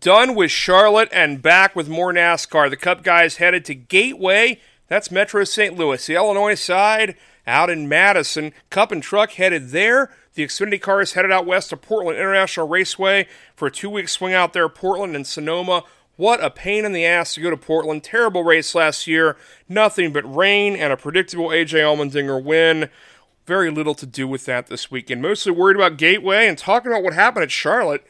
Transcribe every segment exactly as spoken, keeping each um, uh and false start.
Done with Charlotte and back with more NASCAR. The Cup guys headed to Gateway. That's Metro Saint Louis. The Illinois side out in Madison. Cup and truck headed there. The Xfinity cars headed out west to Portland International Raceway for a two-week swing out there. Portland and Sonoma. What a pain in the ass to go to Portland. Terrible race last year. Nothing but rain and a predictable A J. Allmendinger win. Very little to do with that this weekend. Mostly worried about Gateway and talking about what happened at Charlotte.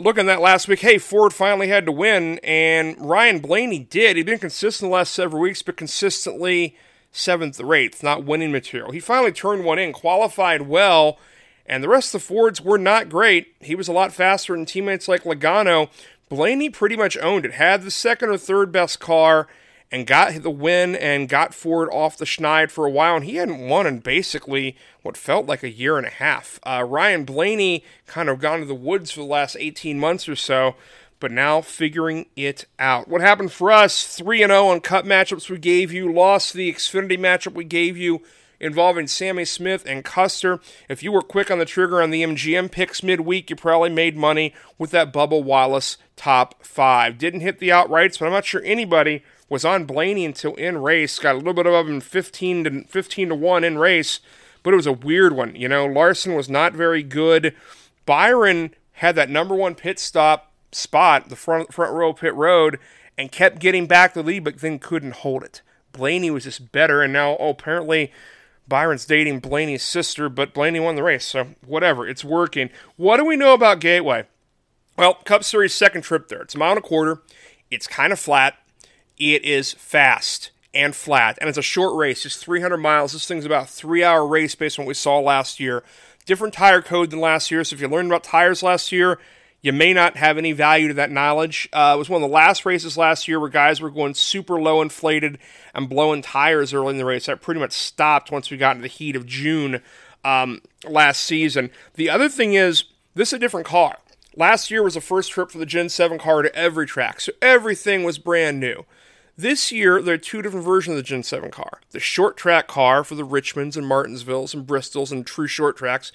Looking at that last week, hey, Ford finally had to win, and Ryan Blaney did. He'd been consistent the last several weeks, but consistently seventh or eighth, not winning material. He finally turned one in, qualified well, and the rest of the Fords were not great. He was a lot faster than teammates like Logano. Blaney pretty much owned it, had the second or third best car, and got the win and got Ford off the schneid for a while, and he hadn't won in basically what felt like a year and a half. Uh, Ryan Blaney kind of gone to the woods for the last eighteen months or so, but now figuring it out. What happened for us? three and oh on Cup matchups we gave you, lost the Xfinity matchup we gave you involving Sammy Smith and Custer. If you were quick on the trigger on the M G M picks midweek, you probably made money with that Bubba Wallace top five. Didn't hit the outrights, but I'm not sure anybody was on Blaney until in race. Got a little bit of him fifteen to one in race, but it was a weird one. You know, Larson was not very good. Byron had that number one pit stop spot, the front, front row pit road, and kept getting back the lead, but then couldn't hold it. Blaney was just better, and now oh, apparently Byron's dating Blaney's sister, but Blaney won the race, so whatever. It's working. What do we know about Gateway? Well, Cup Series second trip there. It's a mile and a quarter. It's kind of flat. It is fast and flat, and it's a short race. It's three hundred miles. This thing's about a three-hour race based on what we saw last year. Different tire code than last year, so if you learned about tires last year, you may not have any value to that knowledge. Uh, it was one of the last races last year where guys were going super low inflated and blowing tires early in the race. That pretty much stopped once we got into the heat of June um, last season. The other thing is, this is a different car. Last year was the first trip for the Gen seven car to every track, so everything was brand new. This year, there are two different versions of the Gen seven car. The short track car for the Richmonds and Martinsvilles and Bristols and true short tracks,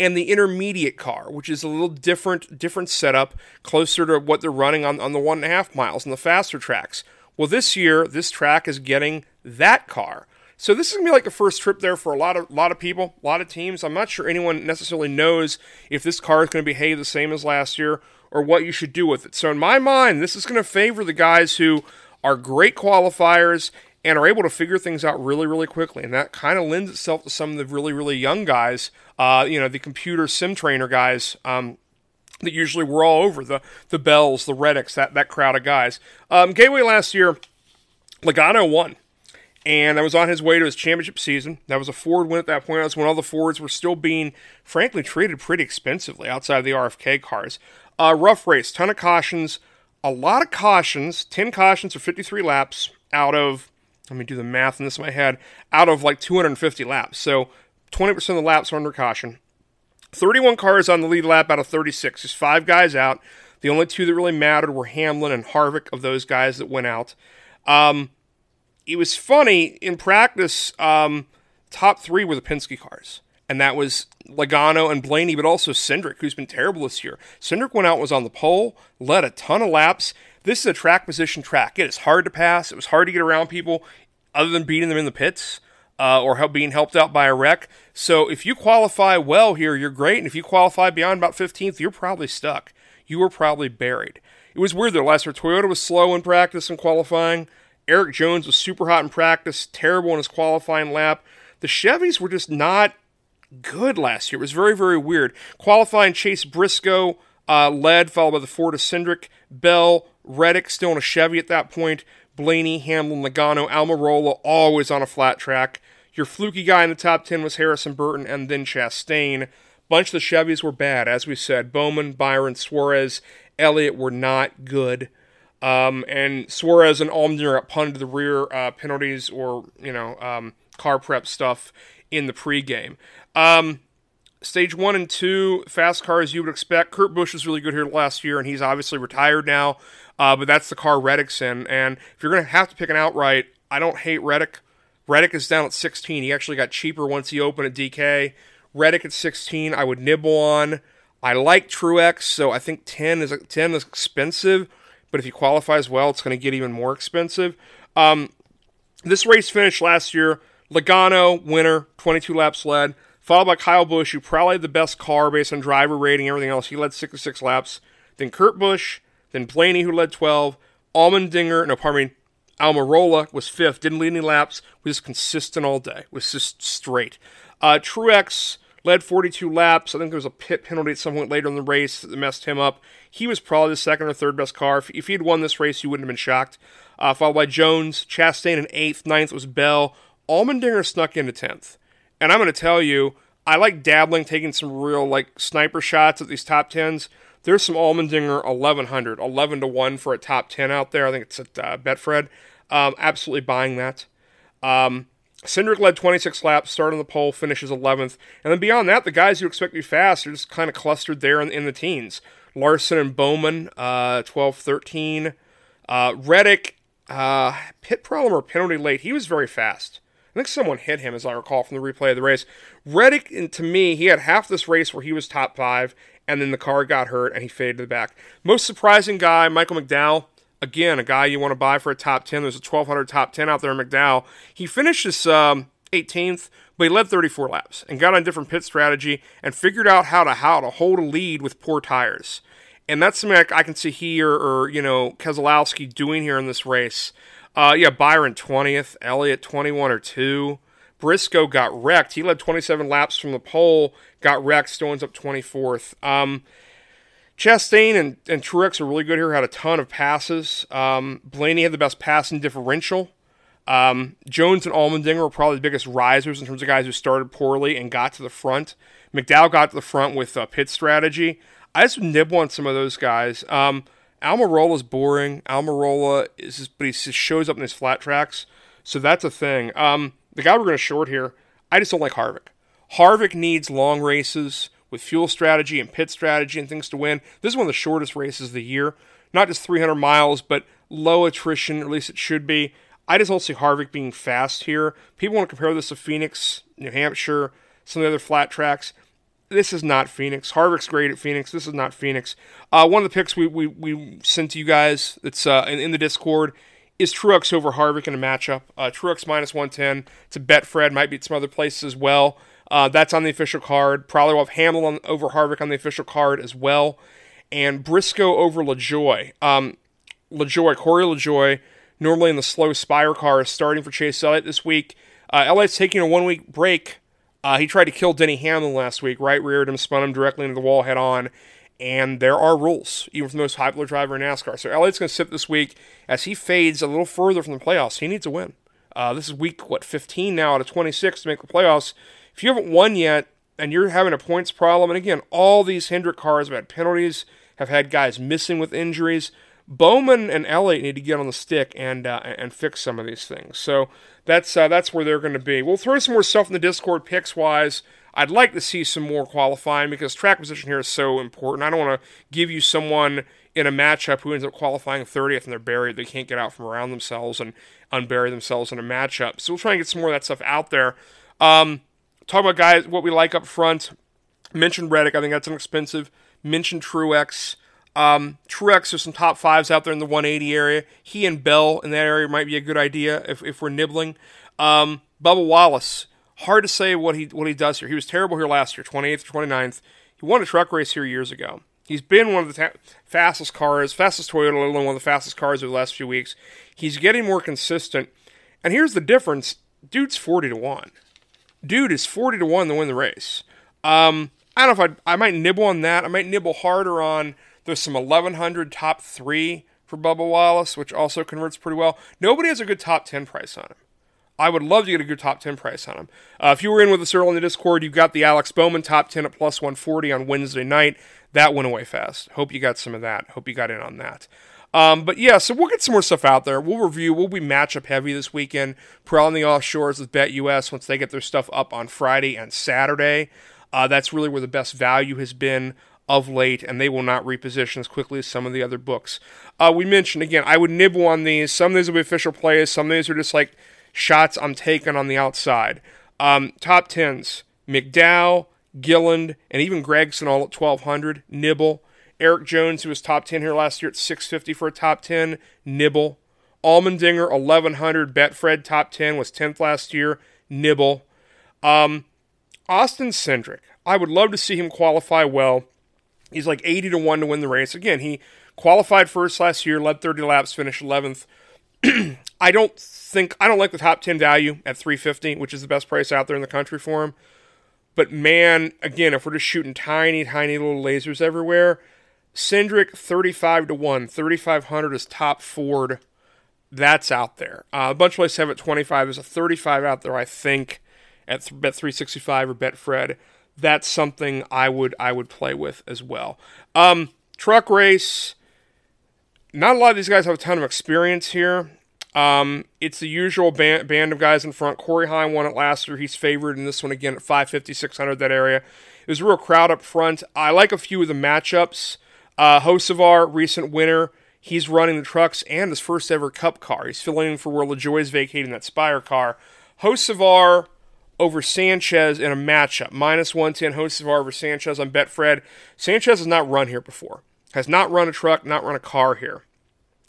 and the intermediate car, which is a little different different setup, closer to what they're running on, on the one and a half miles and the faster tracks. Well, this year, this track is getting that car. So this is going to be like the first trip there for a lot of lot of people, a lot of teams. I'm not sure anyone necessarily knows if this car is going to behave the same as last year or what you should do with it. So in my mind, this is going to favor the guys who are great qualifiers and are able to figure things out really, really quickly. And that kind of lends itself to some of the really, really young guys, uh, you know, the computer sim trainer guys um, that usually were all over, the the Bells, the Reddicks, that, that crowd of guys. Um, Gateway last year, Logano won, and that was on his way to his championship season. That was a Ford win at that point. That was when all the Fords were still being, frankly, treated pretty expensively outside of the R F K cars. Uh, rough race, ton of cautions, a lot of cautions, ten cautions or fifty-three laps out of, let me do the math in this in my head, out of like two hundred fifty laps. So twenty percent of the laps are under caution. thirty-one cars on the lead lap out of thirty-six. There's five guys out. The only two that really mattered were Hamlin and Harvick of those guys that went out. Um, it was funny, in practice, um, top three were the Penske cars. And that was Logano and Blaney, but also Cindric, who's been terrible this year. Cindric went out, was on the pole, led a ton of laps. This is a track position track. It is hard to pass. It was hard to get around people other than beating them in the pits uh, or help being helped out by a wreck. So if you qualify well here, you're great. And if you qualify beyond about fifteenth, you're probably stuck. You were probably buried. It was weird, though. Last year, Toyota was slow in practice and qualifying. Eric Jones was super hot in practice, terrible in his qualifying lap. The Chevys were just not good last year. It was very, very weird. Qualifying, Chase Briscoe uh, led, followed by the Ford of Cindric, Bell, Reddick, still in a Chevy at that point, Blaney, Hamlin, Logano, Almirola, always on a flat track. Your fluky guy in the top ten was Harrison Burton and then Chastain. Bunch of the Chevys were bad, as we said. Bowman, Byron, Suarez, Elliott were not good. Um, and Suarez and Allmendinger got punted to the rear uh, penalties or, you know, um, car prep stuff in the pregame. Um, stage one and two, fast cars you would expect. Kurt Busch was really good here last year, and he's obviously retired now, uh, but that's the car Reddick's in. And if you're going to have to pick an outright, I don't hate Reddick. Reddick is down at sixteen. He actually got cheaper once he opened at D K. Reddick at sixteen, I would nibble on. I like Truex, so I think ten is ten is expensive, but if he qualifies well, it's going to get even more expensive. Um, this race finished last year. Logano, winner, twenty-two laps led, followed by Kyle Busch, who probably had the best car based on driver rating, everything else. He led sixty-six laps. Then Kurt Busch, then Blaney, who led twelve. Allmendinger, no, pardon me, Almirola was fifth, didn't lead any laps, was consistent all day, was just straight. Uh, Truex led forty-two laps. I think there was a pit penalty at some point later in the race that messed him up. He was probably the second or third best car. If, if he had won this race, you wouldn't have been shocked. Uh, followed by Jones, Chastain in eighth, ninth was Bell. Allmendinger snuck into tenth. And I'm going to tell you, I like dabbling, taking some real like sniper shots at these top tens. There's some Allmendinger eleven hundred, eleven to one for a top ten out there. I think it's at uh, Betfred. Um, absolutely buying that. Um, Cindric led twenty-six laps, started on the pole, finishes eleventh. And then beyond that, the guys you expect to be fast are just kind of clustered there in, in the teens. Larson and Bowman, uh, twelve, thirteen. Uh, Reddick, uh, pit problem or penalty late. He was very fast. I think someone hit him, as I recall, from the replay of the race. Reddick, and to me, he had half this race where he was top five, and then the car got hurt, and he faded to the back. Most surprising guy, Michael McDowell. Again, a guy you want to buy for a top ten. There's a twelve hundred top ten out there in McDowell. He finished his um, eighteenth, but he led thirty-four laps and got on a different pit strategy and figured out how to how to hold a lead with poor tires. And that's something I, I can see he or, or you know, Keselowski doing here in this race. Uh, yeah, Byron twentieth, Elliott twenty-one or two. Briscoe got wrecked. He led twenty-seven laps from the pole, got wrecked, still ends up twenty-fourth. Um, Chastain and, and Truex are really good here, had a ton of passes. Um, Blaney had the best passing differential. Um, Jones and Allmendinger were probably the biggest risers in terms of guys who started poorly and got to the front. McDowell got to the front with uh, pit strategy. I just nibble on some of those guys. Um, Almirola's boring. Almirola is, just, but he just shows up in his flat tracks, so that's a thing. Um, the guy we're going to short here, I just don't like Harvick. Harvick needs long races with fuel strategy and pit strategy and things to win. This is one of the shortest races of the year. Not just three hundred miles, but low attrition, or at least it should be. I just don't see Harvick being fast here. People want to compare this to Phoenix, New Hampshire, some of the other flat tracks. This is not Phoenix. Harvick's great at Phoenix. This is not Phoenix. Uh, one of the picks we we, we sent to you guys that's uh, in, in the Discord is Truex over Harvick in a matchup. Uh, Truex minus one ten to Betfred. Might be at some other places as well. Uh, that's on the official card. Probably will have Hamlin on, over Harvick on the official card as well. And Briscoe over LaJoy. Um, LaJoy, Corey LaJoy, normally in the slow Spire car, is starting for Chase Elliott this week. Uh, Elliott's taking a one-week break. Uh, he tried to kill Denny Hamlin last week, right-reared him, spun him directly into the wall head-on, and there are rules, even for the most popular driver in NASCAR. So Elliott's going to sit this week as he fades a little further from the playoffs. He needs a win. Uh, this is week, what, fifteen now out of twenty-six to make the playoffs. If you haven't won yet, and you're having a points problem, and again, all these Hendrick cars have had penalties, have had guys missing with injuries, Bowman and Elliott need to get on the stick and uh, and fix some of these things. So that's uh, that's where they're going to be. We'll throw some more stuff in the Discord picks-wise. I'd like to see some more qualifying because track position here is so important. I don't want to give you someone in a matchup who ends up qualifying thirtieth and they're buried. They can't get out from around themselves and unbury themselves in a matchup. So we'll try and get some more of that stuff out there. Um, talk about guys, what we like up front. Mentioned Reddick. I think that's inexpensive. Mentioned Truex. Um, Truex, there's some top fives out there in the one eighty area. He and Bell in that area might be a good idea if, if we're nibbling. Um, Bubba Wallace, hard to say what he what he does here. He was terrible here last year, twenty-eighth or twenty-ninth. He won a truck race here years ago. He's been one of the ta- fastest cars, fastest Toyota, let alone one of the fastest cars over the last few weeks. He's getting more consistent. And here's the difference. Dude's forty to one. Dude is forty to one to win the race. Um, I don't know if I'd, I might nibble on that. I might nibble harder on... There's some eleven hundred top three for Bubba Wallace, which also converts pretty well. Nobody has a good top ten price on him. I would love to get a good top ten price on him. Uh, if you were in with us early in the Discord, you got the Alex Bowman top ten at plus one forty on Wednesday night. That went away fast. Hope you got some of that. Hope you got in on that. Um, but yeah, so we'll get some more stuff out there. We'll review. We'll be matchup heavy this weekend. Probably on the offshores with BetUS once they get their stuff up on Friday and Saturday. Uh, that's really where the best value has been of late, and they will not reposition as quickly as some of the other books. Uh, we mentioned, again, I would nibble on these. Some of these will be official plays. Some of these are just like shots I'm taking on the outside. Um, top tens, McDowell, Gilland, and even Gregson all at twelve hundred. Nibble. Eric Jones, who was top ten here last year at six fifty for a top ten. Nibble. Allmendinger, eleven hundred. Betfred, top ten, was tenth last year. Nibble. Um, Austin Cindric. I would love to see him qualify well. He's like eighty to one to win the race. Again, he qualified first last year, led thirty laps, finished eleventh. I don't think, I don't like the top ten value at three fifty, which is the best price out there in the country for him. But man, again, if we're just shooting tiny, tiny little lasers everywhere, Cindric thirty-five to one, thirty-five hundred is top Ford. That's out there. Uh, a bunch of places have at twenty-five. There's a thirty-five out there, I think, at th- Bet three sixty-five or Betfred. That's something I would I would play with as well. Um, truck race. Not a lot of these guys have a ton of experience here. Um, it's the usual band, band of guys in front. Corey Hine won it last year. He's favored in this one again at five fifty, six hundred, that area. It was a real crowd up front. I like a few of the matchups. Uh, Hocevar, recent winner. He's running the trucks and his first ever Cup car. He's filling in for where LaJoy's vacating that Spire car. Hocevar over Sanchez in a matchup. minus one ten, Hocevar over Sanchez on Betfred. Sanchez has not run here before. Has not run a truck, not run a car here.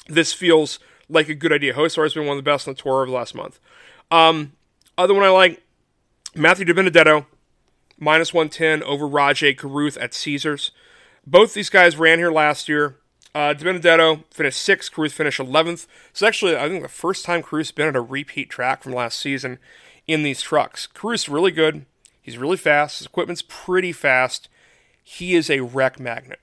This feels like a good idea. Hocevar has been one of the best on the tour over the last month. Um, other one I like, Matthew DiBenedetto, minus one ten over Rajay Carruth at Caesars. Both these guys ran here last year. Uh, DiBenedetto finished sixth, Carruth finished eleventh. It's actually, I think, the first time Carruth's been at a repeat track from last season in these trucks. Carruth's really good. He's really fast. His equipment's pretty fast. He is a wreck magnet.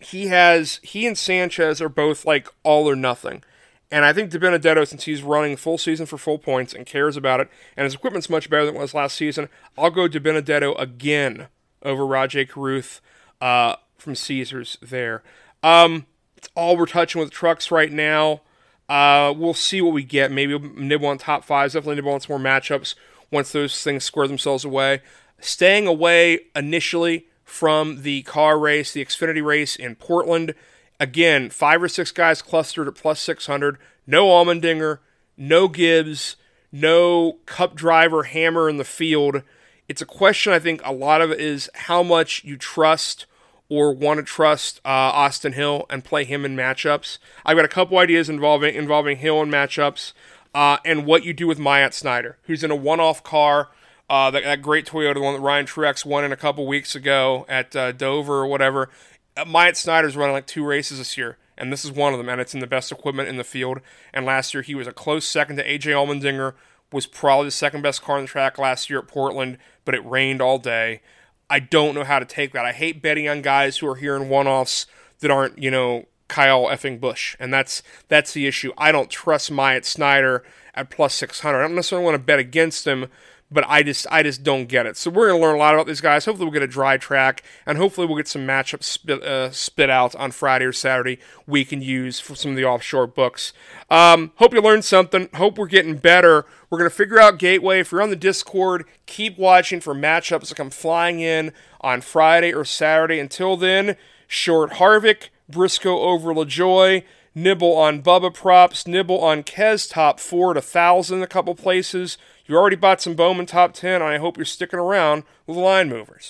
He has, he and Sanchez are both like all or nothing. And I think DiBenedetto, since he's running full season for full points and cares about it, and his equipment's much better than it was last season, I'll go DiBenedetto again over Rajay Carruth uh, from Caesars there. Um, it's all we're touching with trucks right now. Uh, we'll see what we get. Maybe we'll nibble on top fives, definitely nibble on some more matchups once those things square themselves away. Staying away initially from the car race, the Xfinity race in Portland. Again, five or six guys clustered at plus six hundred. No Allmendinger, no Gibbs, no Cup driver hammer in the field. It's a question, I think, a lot of it is how much you trust or want to trust uh, Austin Hill and play him in matchups. I've got a couple ideas involving involving Hill in matchups uh, and what you do with Myatt Snyder, who's in a one-off car, uh, that, that great Toyota, the one that Ryan Truex won in a couple weeks ago at uh, Dover or whatever. Myatt Snyder's running like two races this year, and this is one of them, and it's in the best equipment in the field. And last year he was a close second to A J. Allmendinger, was probably the second best car on the track last year at Portland, but it rained all day. I don't know how to take that. I hate betting on guys who are here in one-offs that aren't, you know, Kyle effing Busch, and that's that's the issue. I don't trust Myatt Snyder at plus six hundred. I don't necessarily want to bet against him, but I just I just don't get it. So we're going to learn a lot about these guys. Hopefully we'll get a dry track, and hopefully we'll get some matchups spit, uh, spit out on Friday or Saturday we can use for some of the offshore books. Um, hope you learned something. Hope we're getting better. We're going to figure out Gateway. If you're on the Discord, keep watching for matchups that come flying in on Friday or Saturday. Until then, short Harvick, Briscoe over LaJoy, nibble on Bubba props, nibble on Kez top four to one thousand a couple places. You already bought some Bowman top ten, and I hope you're sticking around with the line movers.